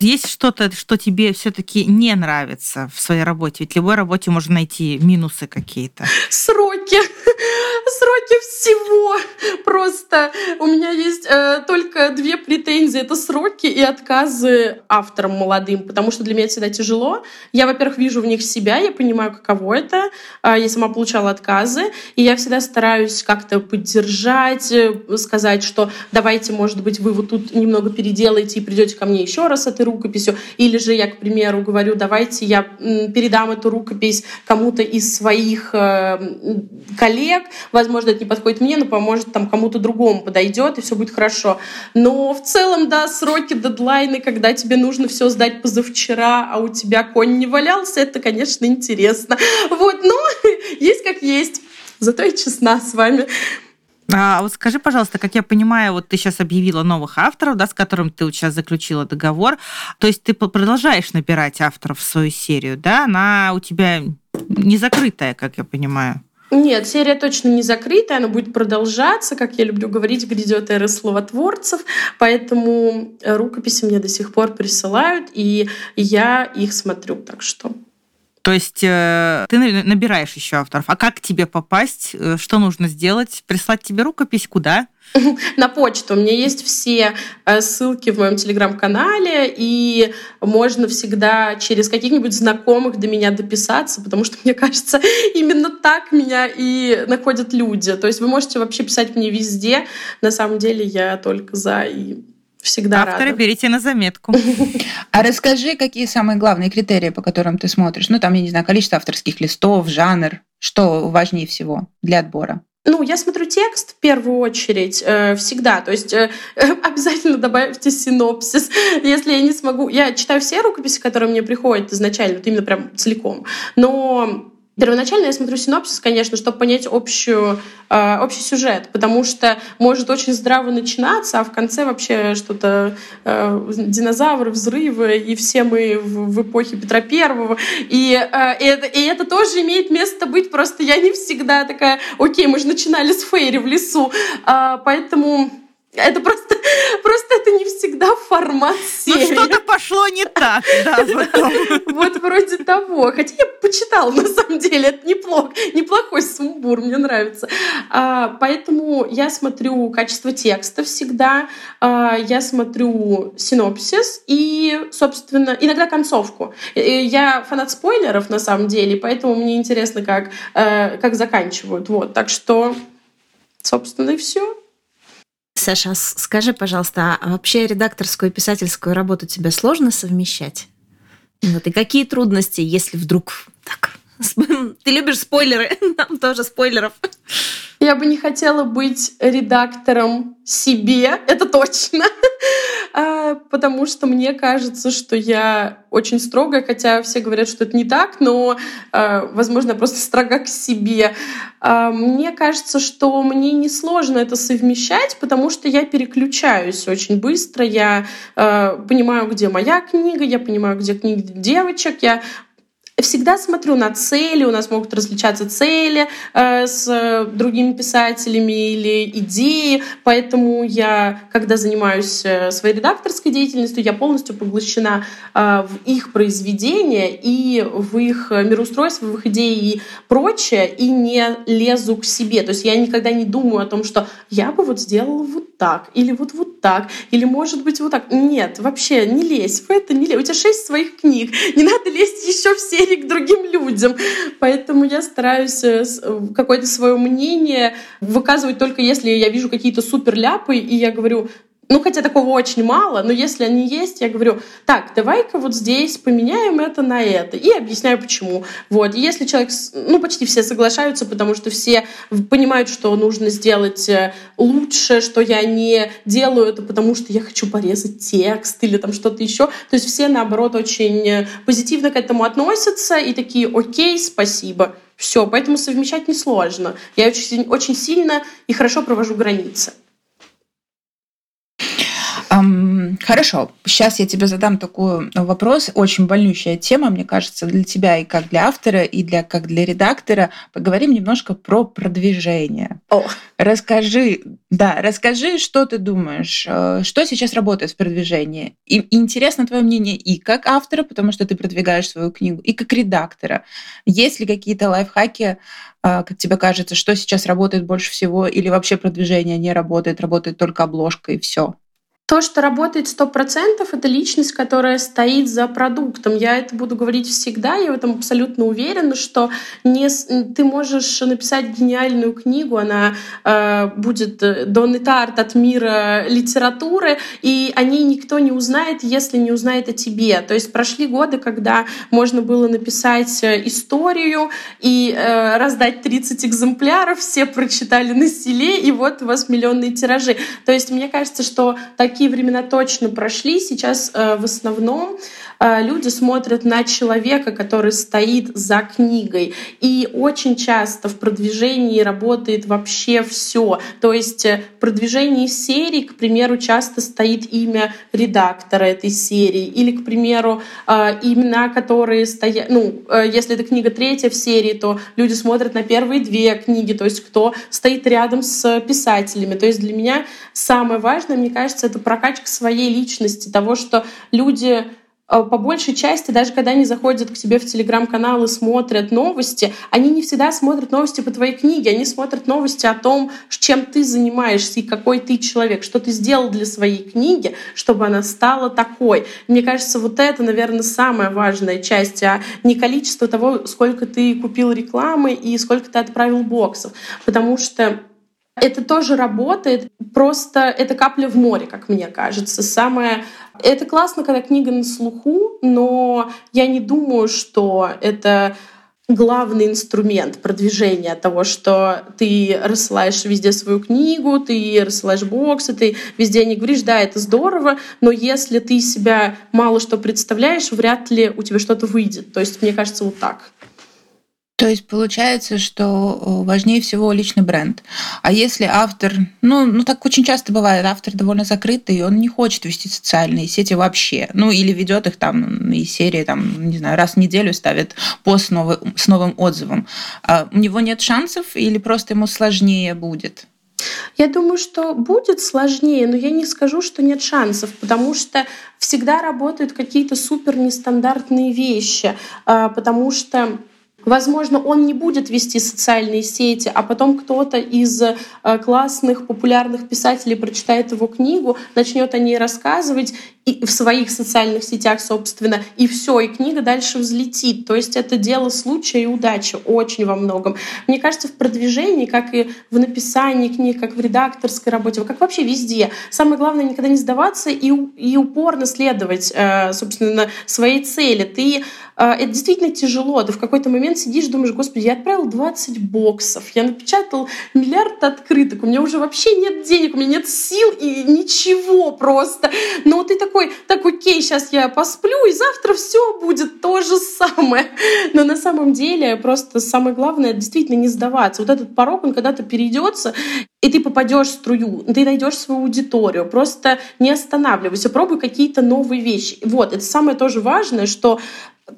Есть что-то, что тебе все-таки не нравится в своей работе? Ведь в любой работе можно найти минусы какие-то. Сроки. Сроки всего. Просто у меня есть э, только две претензии. Это сроки и отказы авторам молодым, потому что для меня это всегда тяжело. Я, во-первых, вижу в них себя, я понимаю, каково это. Я сама получала отказы, и я всегда стараюсь как-то поддержать, сказать, что давайте, может быть, вы вот тут немного переделаете и придете ко мне еще раз с этой рукописью. Или же я, к примеру, говорю, давайте я передам эту рукопись кому-то из своих коллег. Возможно, это не подходит мне, но поможет там кому-то другому, подойдет, и все будет хорошо. Но в целом, да, сроки, дедлайны, когда тебе нужно все сдать позавчера, а у тебя конь не валялся, это, конечно, интересно. Вот, ну, есть как есть. Зато я честна с вами. А вот скажи, пожалуйста, как я понимаю, вот ты сейчас объявила новых авторов, да, с которым ты вот сейчас заключила договор, то есть ты продолжаешь набирать авторов в свою серию, да? Она у тебя не закрытая, как я понимаю. Нет, серия точно не закрытая, она будет продолжаться, как я люблю говорить, грядет эра словотворцев, поэтому рукописи мне до сих пор присылают, и я их смотрю, так что... То есть э, ты набираешь еще авторов. А как к тебе попасть? Что нужно сделать? Прислать тебе рукопись? Куда? На почту. У меня есть все ссылки в моем телеграм-канале, и можно всегда через каких-нибудь знакомых до меня дописаться, потому что, мне кажется, именно так меня и находят люди. То есть вы можете вообще писать мне везде. На самом деле я только за и всегда рада. Авторы, берите на заметку. А расскажи, какие самые главные критерии, по которым ты смотришь? Ну, там, я не знаю, количество авторских листов, жанр. Что важнее всего для отбора? Ну, я смотрю текст в первую очередь э, всегда, то есть э, обязательно добавьте синопсис. Если я не смогу... Я читаю все рукописи, которые мне приходят изначально, вот именно прям целиком, но... Первоначально я смотрю синопсис, конечно, чтобы понять общую, э, общий сюжет, потому что может очень здраво начинаться, а в конце вообще что-то э, динозавры, взрывы, и все мы в, в эпохе Петра Первого. И, э, и, это, и это тоже имеет место быть, просто я не всегда такая, окей, мы же начинали с фейри в лесу, э, поэтому... Это просто, просто это не всегда формат серии. Ну, что-то пошло не так, да, потом. Вот вроде того. Хотя я почитала, на самом деле, это неплохо, неплохой сумбур, мне нравится. А, поэтому я смотрю качество текста всегда, а, я смотрю синопсис и, собственно, иногда концовку. Я фанат спойлеров, на самом деле, поэтому мне интересно, как, а, как заканчивают. Вот, так что, собственно, и все. Саша, скажи, пожалуйста, а вообще редакторскую и писательскую работу тебе сложно совмещать? Вот, и какие трудности, если вдруг... Так, ты любишь спойлеры, нам тоже спойлеров. Я бы не хотела быть редактором себе, это точно, потому что мне кажется, что я очень строгая, хотя все говорят, что это не так, но, возможно, я просто строга к себе. Мне кажется, что мне несложно это совмещать, потому что я переключаюсь очень быстро, я понимаю, где моя книга, я понимаю, где книги девочек, я... Всегда смотрю на цели, у нас могут различаться цели э, с другими писателями или идеи, поэтому я, когда занимаюсь своей редакторской деятельностью, я полностью поглощена э, в их произведения и в их мироустройство, в их идеи и прочее, и не лезу к себе. То есть я никогда не думаю о том, что я бы вот сделала вот так, или вот вот так, или может быть вот так. Нет, вообще не лезь в это, не лезь. У тебя шесть своих книг, не надо лезть еще в серию к другим людям. Поэтому я стараюсь какое-то свое мнение выказывать только если я вижу какие-то суперляпы, и я говорю, ну, хотя такого очень мало, но если они есть, я говорю, так, давай-ка вот здесь поменяем это на это. И объясняю, почему. Вот. И если человек, ну, почти все соглашаются, потому что все понимают, что нужно сделать лучше, что я не делаю это, потому что я хочу порезать текст или там что-то еще. То есть все, наоборот, очень позитивно к этому относятся и такие, окей, спасибо. Все, поэтому совмещать несложно. Я очень, очень сильно и хорошо провожу границы. Хорошо, сейчас я тебе задам такой вопрос, очень больнющая тема, мне кажется, для тебя и как для автора, и для, как для редактора. Поговорим немножко про продвижение. О. Расскажи, да, расскажи, что ты думаешь, что сейчас работает в продвижении. И интересно твое мнение и как автора, потому что ты продвигаешь свою книгу, и как редактора. Есть ли какие-то лайфхаки, как тебе кажется, что сейчас работает больше всего, или вообще продвижение не работает, работает только обложка и все? То, что работает сто процентов, это личность, которая стоит за продуктом. Я это буду говорить всегда, я в этом абсолютно уверена, что не, ты можешь написать гениальную книгу, она э, будет донет-арт от мира литературы, и о ней никто не узнает, если не узнает о тебе. То есть прошли годы, когда можно было написать историю и э, раздать тридцать экземпляров, все прочитали на селе, и вот у вас миллионные тиражи. То есть мне кажется, что так Такие времена точно прошли. Сейчас э, в основном э, люди смотрят на человека, который стоит за книгой. И очень часто в продвижении работает вообще все. То есть э, в продвижении серии, к примеру, часто стоит имя редактора этой серии. Или, к примеру, э, имена, которые стоят... Ну, э, если это книга третья в серии, то люди смотрят на первые две книги. То есть кто стоит рядом с писателями. То есть для меня самое важное, мне кажется, это прокачка своей личности, того, что люди по большей части, даже когда они заходят к тебе в телеграм-канал и смотрят новости, они не всегда смотрят новости по твоей книге, они смотрят новости о том, чем ты занимаешься и какой ты человек, что ты сделал для своей книги, чтобы она стала такой. Мне кажется, вот это, наверное, самая важная часть, а не количество того, сколько ты купил рекламы и сколько ты отправил боксов. Потому что это тоже работает, просто это капля в море, как мне кажется. Самое... Это классно, когда книга на слуху, но я не думаю, что это главный инструмент продвижения того, что ты рассылаешь везде свою книгу, ты рассылаешь боксы, ты везде не говоришь, да, это здорово, но если ты себя мало что представляешь, вряд ли у тебя что-то выйдет. То есть, мне кажется, вот так. То есть получается, что важнее всего личный бренд. А если автор, ну, ну так очень часто бывает, автор довольно закрытый, он не хочет вести социальные сети вообще, ну или ведет их там из серии, там, не знаю, раз в неделю ставит пост с новым, с новым отзывом. А у него нет шансов или просто ему сложнее будет? Я думаю, что будет сложнее, но я не скажу, что нет шансов, потому что всегда работают какие-то супер нестандартные вещи, потому что возможно, он не будет вести социальные сети, а потом кто-то из классных, популярных писателей прочитает его книгу, начнет о ней рассказывать и в своих социальных сетях, собственно, и все, и книга дальше взлетит. То есть это дело случая и удачи очень во многом. Мне кажется, в продвижении, как и в написании книг, как в редакторской работе, как вообще везде, самое главное — никогда не сдаваться и, и упорно следовать, собственно, своей цели. Ты, это действительно тяжело. Ты в какой-то момент сидишь, думаешь, господи, я отправил двадцать боксов, я напечатал миллиард открыток, у меня уже вообще нет денег, у меня нет сил и ничего просто. Но ты такой Такой, так окей, сейчас я посплю, и завтра все будет то же самое. Но на самом деле просто самое главное — действительно не сдаваться. Вот этот порог, он когда-то перейдется, и ты попадешь в струю, ты найдешь свою аудиторию. Просто не останавливайся, пробуй какие-то новые вещи. Вот, это самое тоже важное, что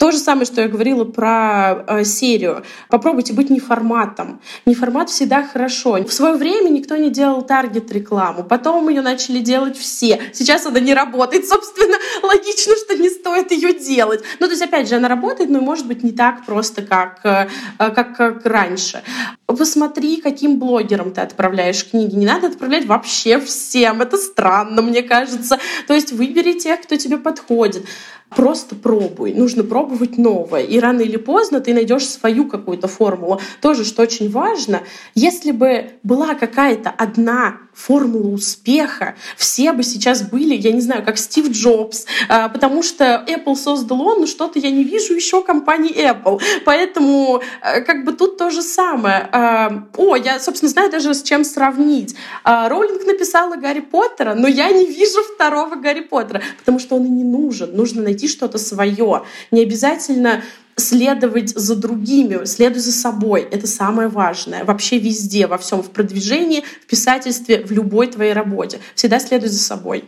то же самое, что я говорила про э, серию. Попробуйте быть неформатом. Неформат всегда хорошо. В свое время никто не делал таргет-рекламу. Потом ее начали делать все. Сейчас она не работает. Собственно, логично, что не стоит ее делать. Ну, то есть, опять же, она работает, но, может быть, не так просто, как, э, как, как раньше. Посмотри, каким блогерам ты отправляешь книги. Не надо отправлять вообще всем. Это странно, мне кажется. То есть выбери тех, кто тебе подходит. Просто пробуй. Нужно пробовать новое. И рано или поздно ты найдешь свою какую-то формулу. Тоже, что очень важно, если бы была какая-то одна формула успеха, все бы сейчас были, я не знаю, как Стив Джобс, потому что Apple создал он, но что-то я не вижу еще компании Apple. Поэтому как бы тут то же самое. О, я, собственно, знаю даже, с чем сравнить. Роулинг написала Гарри Поттера, но я не вижу второго Гарри Поттера, потому что он и не нужен. Нужно найти что-то свое. Не обязательно следовать за другими, следуй за собой. Это самое важное. Вообще везде, во всем, в продвижении, в писательстве, в любой твоей работе. Всегда следуй за собой.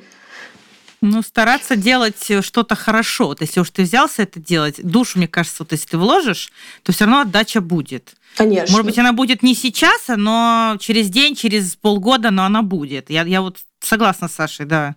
Ну, стараться делать что-то хорошо. Вот если уж ты взялся это делать, душу, мне кажется, вот если ты вложишь, то все равно отдача будет. Конечно. Может быть, она будет не сейчас, но через день, через полгода, но она будет. Я, я вот согласна с Сашей, да.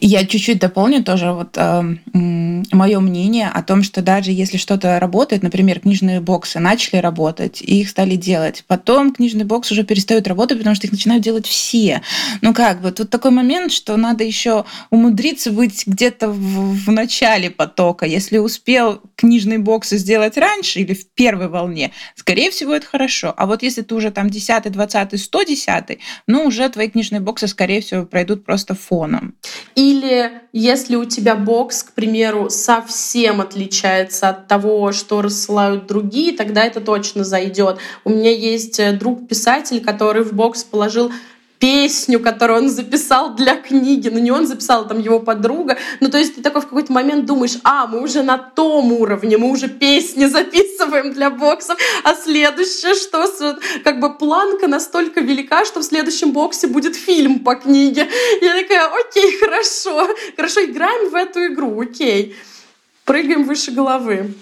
Я чуть-чуть дополню тоже вот э, мое мнение о том, что даже если что-то работает, например, книжные боксы начали работать, и их стали делать, потом книжный бокс уже перестает работать, потому что их начинают делать все. Ну как бы, тут такой момент, что надо еще умудриться быть где-то в, в начале потока. Если успел книжные боксы сделать раньше или в первой волне, скорее всего, это хорошо. А вот если ты уже там десятый, двадцатый, сто десятый, ну уже твои книжные боксы, скорее всего, пройдут просто фоном. Или если у тебя бокс, к примеру, совсем отличается от того, что рассылают другие, тогда это точно зайдет. У меня есть друг-писатель, который в бокс положил песню, которую он записал для книги. Ну, не он записал, а там его подруга. Ну, то есть ты такой в какой-то момент думаешь, а, мы уже на том уровне, мы уже песни записываем для боксов, а следующее, что как бы планка настолько велика, что в следующем боксе будет фильм по книге. Я такая, окей, хорошо, хорошо, играем в эту игру, окей. Прыгаем выше головы.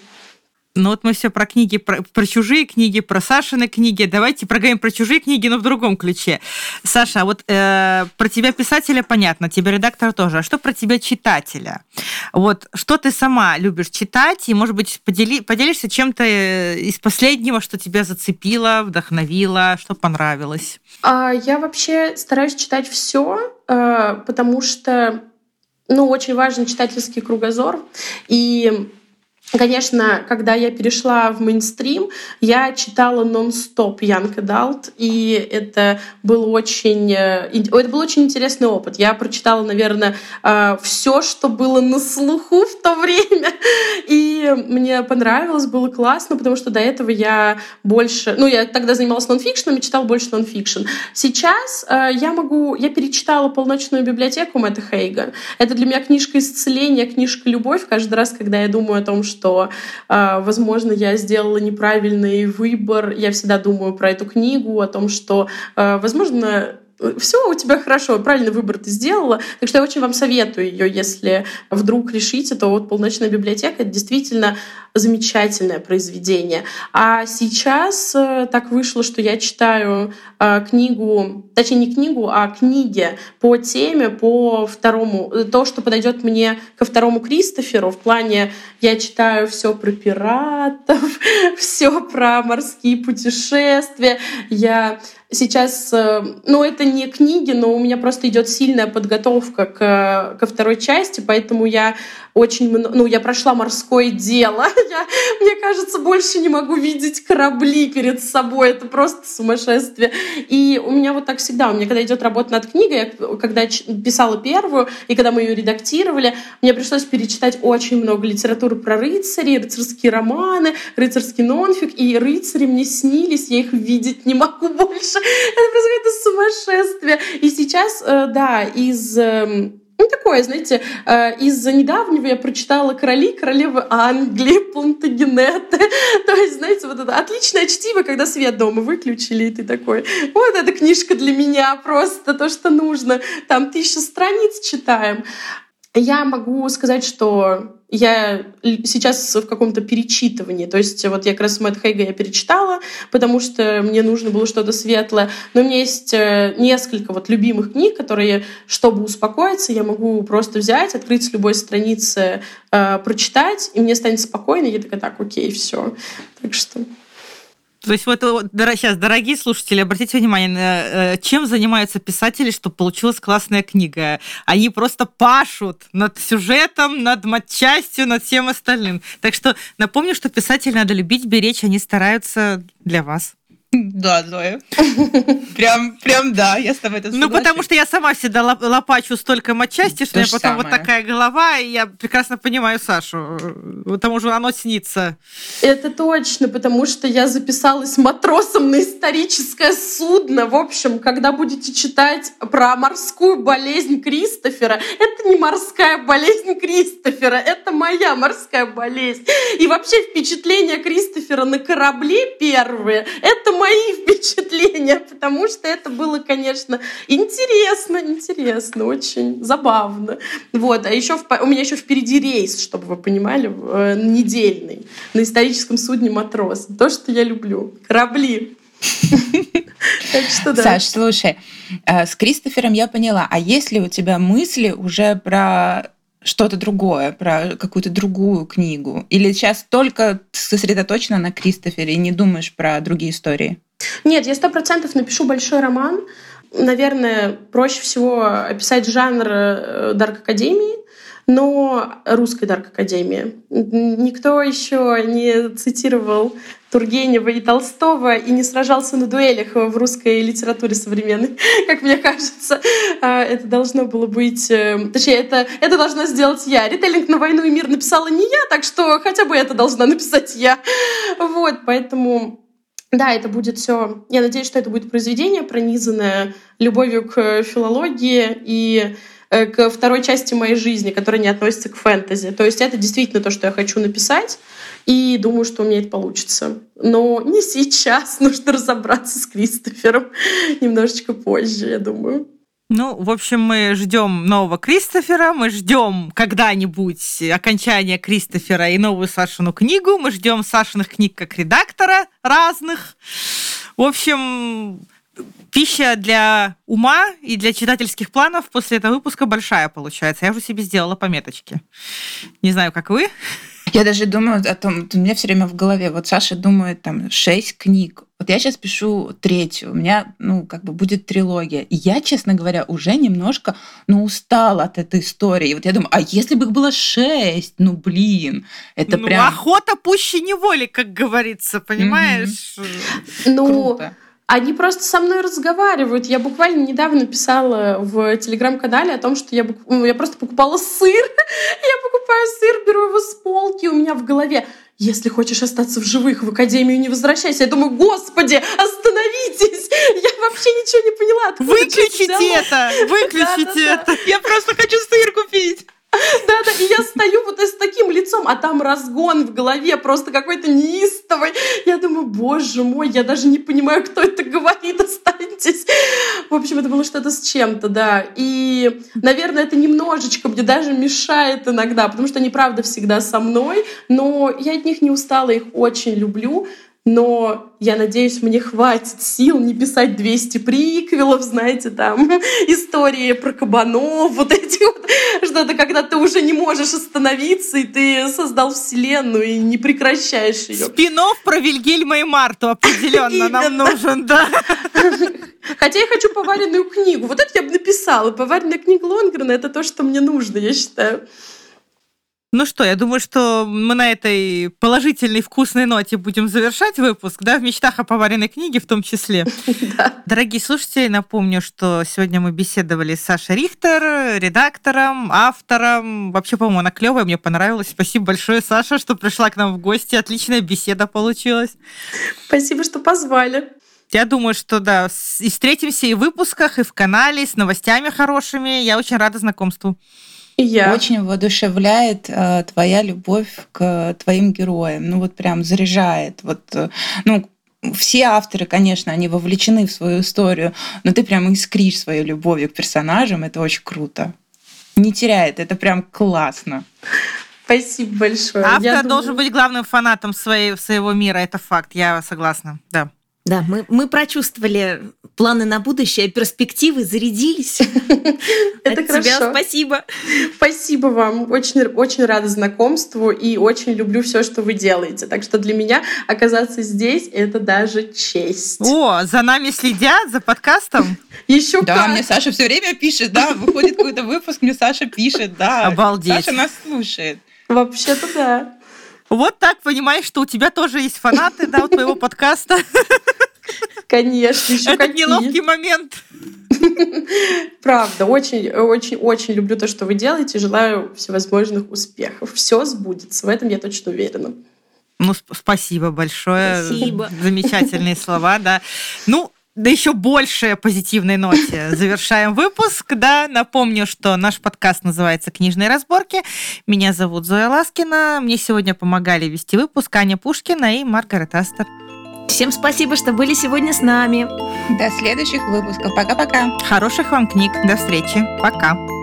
Ну вот мы все про книги, про, про чужие книги, про Сашины книги. Давайте проговорим про чужие книги, но в другом ключе. Саша, вот э, про тебя писателя понятно, тебе редактор тоже. А что про тебя читателя? Вот что ты сама любишь читать? И, может быть, подели, поделишься чем-то из последнего, что тебя зацепило, вдохновило, что понравилось? А, я вообще стараюсь читать все, потому что, ну, очень важен читательский кругозор. И... Конечно, когда я перешла в мейнстрим, я читала нон-стоп Young Adult, и это был очень, это был очень интересный опыт. Я прочитала, наверное, все, что было на слуху в то время, и мне понравилось, было классно, потому что до этого я больше... Ну, я тогда занималась нон-фикшеном и читала больше нон-фикшен. Сейчас я могу... Я перечитала «Полночную библиотеку» Мэтта Хейга. Это для меня книжка исцеления, книжка «Любовь». Каждый раз, когда я думаю о том, что что, возможно, я сделала неправильный выбор. Я всегда думаю про эту книгу, о том, что, возможно, все у тебя хорошо, правильный выбор ты сделала. Так что я очень вам советую ее, если вдруг решите, то вот «Полночная библиотека» — это действительно замечательное произведение. А сейчас так вышло, что я читаю книгу, точнее не книгу, а книги по теме, по второму, то, что подойдет мне ко второму Кристоферу. В плане я читаю все про пиратов, все про морские путешествия. Я сейчас, ну это не книги, но у меня просто идет сильная подготовка к, ко второй части, поэтому я очень, ну я прошла «Морское дело». Я, мне кажется, больше не могу видеть корабли перед собой. Это просто сумасшествие. И у меня вот так всегда. У меня, когда идет работа над книгой, я, когда писала первую, и когда мы ее редактировали, мне пришлось перечитать очень много литературы про рыцарей, рыцарские романы, рыцарский нонфик. И рыцари мне снились, я их видеть не могу больше. Это просто какое-то сумасшествие. И сейчас, да, из... Ну, такое, знаете, из-за недавнего я прочитала «Короли, королевы Англии», «Плантагенеты». То есть, знаете, вот это отличное чтиво, когда свет дома выключили, и ты такой, вот эта книжка для меня просто, то, что нужно. Там тысяча страниц читаем. Я могу сказать, что я сейчас в каком-то перечитывании. То есть вот я как раз Мэтт Хейга я перечитала, потому что мне нужно было что-то светлое. Но у меня есть несколько вот любимых книг, которые, чтобы успокоиться, я могу просто взять, открыть с любой страницы, э, прочитать, и мне станет спокойно. Я такая, так, окей, все. Так что... То есть вот сейчас, дорогие слушатели, обратите внимание, чем занимаются писатели, чтобы получилась классная книга. Они просто пашут над сюжетом, над матчастью, над всем остальным. Так что напомню, что писателей надо любить, беречь, они стараются для вас. Да, Зоя. Прям, прям да, я с тобой это согласна. Ну, потому что я сама всегда лопачу столько матчасти, что я потом вот такая голова, и я прекрасно понимаю Сашу, потому что оно снится. Это точно, потому что я записалась матросом на историческое судно. В общем, когда будете читать про морскую болезнь Кристофера, это не морская болезнь Кристофера, это моя морская болезнь. И вообще впечатления Кристофера на корабле первые, это мои впечатления, потому что это было, конечно, интересно, интересно, очень забавно. Вот, а еще в, у меня еще впереди рейс, чтобы вы понимали, недельный, на историческом судне «Матрос». То, что я люблю. Корабли. Саш, слушай, с Кристофером я поняла, а есть ли у тебя мысли уже про что-то другое, про какую-то другую книгу? Или сейчас только сосредоточена на Кристофере и не думаешь про другие истории? Нет, я сто процентов напишу большой роман. Наверное, проще всего описать жанр дарк-академии, но русской дарк-академии. Никто еще не цитировал Тургенева и Толстого и не сражался на дуэлях в русской литературе современной, как мне кажется. Это должно было быть... Точнее, это, это должна сделать я. Ритейлинг «На войну и мир» написала не я, так что хотя бы это должна написать я. Вот, поэтому... Да, это будет все. Я надеюсь, что это будет произведение, пронизанное любовью к филологии и к второй части моей жизни, которая не относится к фэнтези. То есть это действительно то, что я хочу написать, и думаю, что у меня это получится. Но не сейчас, нужно разобраться с Кристофером немножечко позже, я думаю. Ну, в общем, мы ждем нового Кристофера, мы ждем когда-нибудь окончания Кристофера и новую Сашину книгу, мы ждем Сашиных книг как редактора разных. В общем, пища для ума и для читательских планов после этого выпуска большая получается. Я уже себе сделала пометочки. Не знаю, как вы. Я даже думаю о том, у меня все время в голове, вот Саша думает, там, шесть книг. Вот я сейчас пишу третью, у меня, ну, как бы будет трилогия. И я, честно говоря, уже немножко, ну, устала от этой истории. И вот я думаю, а если бы их было шесть? Ну, блин, это ну, прям... Ну, охота пуще неволи, как говорится, понимаешь? Mm-hmm. Круто. Они просто со мной разговаривают. Я буквально недавно писала в телеграм-канале о том, что я, ну, я просто покупала сыр. Я покупаю сыр, беру его с полки, у меня в голове. Если хочешь остаться в живых, в академию не возвращайся. Я думаю, господи, остановитесь! Я вообще ничего не поняла. Откуда выключите это! Выключите это! Я просто хочу сыр купить! Да-да, и я стою вот с таким лицом, а там разгон в голове просто какой-то неистовый. Я думаю, боже мой, я даже не понимаю, кто это говорит, останьтесь. В общем, это было что-то с чем-то, да. И, наверное, это немножечко мне даже мешает иногда, потому что они, правда, всегда со мной, но я от них не устала, их очень люблю. Но я надеюсь, мне хватит сил не писать двести приквелов, знаете, там, истории про кабанов, вот эти вот, что-то, когда ты уже не можешь остановиться, и ты создал вселенную, и не прекращаешь ее. Спин-офф про Вильгельма и Марту определенно нам нужен, да. Хотя я хочу поваренную книгу, вот это я бы написала, поваренная книга Лонгрена — это то, что мне нужно, я считаю. Ну что, я думаю, что мы на этой положительной вкусной ноте будем завершать выпуск, да, в мечтах о поваренной книге в том числе. Дорогие слушатели, напомню, что сегодня мы беседовали с Сашей Рихтер, редактором, автором. Вообще, по-моему, она клевая, мне понравилась. Спасибо большое, Саша, что пришла к нам в гости. Отличная беседа получилась. Спасибо, что позвали. Я думаю, что да, и встретимся и в выпусках, и в канале, и с новостями хорошими. Я очень рада знакомству. Я. Очень воодушевляет э, твоя любовь к твоим героям. Ну вот прям заряжает. Вот, э, ну, все авторы, конечно, они вовлечены в свою историю, но ты прям искришь своей любовью к персонажам. Это очень круто. Не теряет. Это прям классно. Спасибо большое. Автор Я должен думаю... быть главным фанатом своей, своего мира. Это факт. Я согласна. Да. Да, мы, мы прочувствовали планы на будущее, перспективы, зарядились. Это хорошо. Спасибо. Спасибо вам. Очень, очень рада знакомству и очень люблю все, что вы делаете. Так что для меня оказаться здесь — это даже честь. О, за нами следят, за подкастом? Еще как. Да, мне Саша все время пишет, да, выходит какой-то выпуск, мне Саша пишет, да. Обалдеть. Саша нас слушает. Вообще-то да. Вот так, понимаешь, что у тебя тоже есть фанаты, да, у твоего подкаста. Конечно, еще какие. Это неловкий момент. Правда, очень-очень-очень люблю то, что вы делаете, желаю всевозможных успехов. Все сбудется, в этом я точно уверена. Ну, спасибо большое. Спасибо. Замечательные слова, да. Ну, да, еще больше позитивной ноте завершаем выпуск. Да, напомню, что наш подкаст называется «Книжные разборки». Меня зовут Зоя Ласкина. Мне сегодня помогали вести выпуск Аня Пушкина и Маргарет Астер. Всем спасибо, что были сегодня с нами. До следующих выпусков. Пока-пока. Хороших вам книг. До встречи. Пока.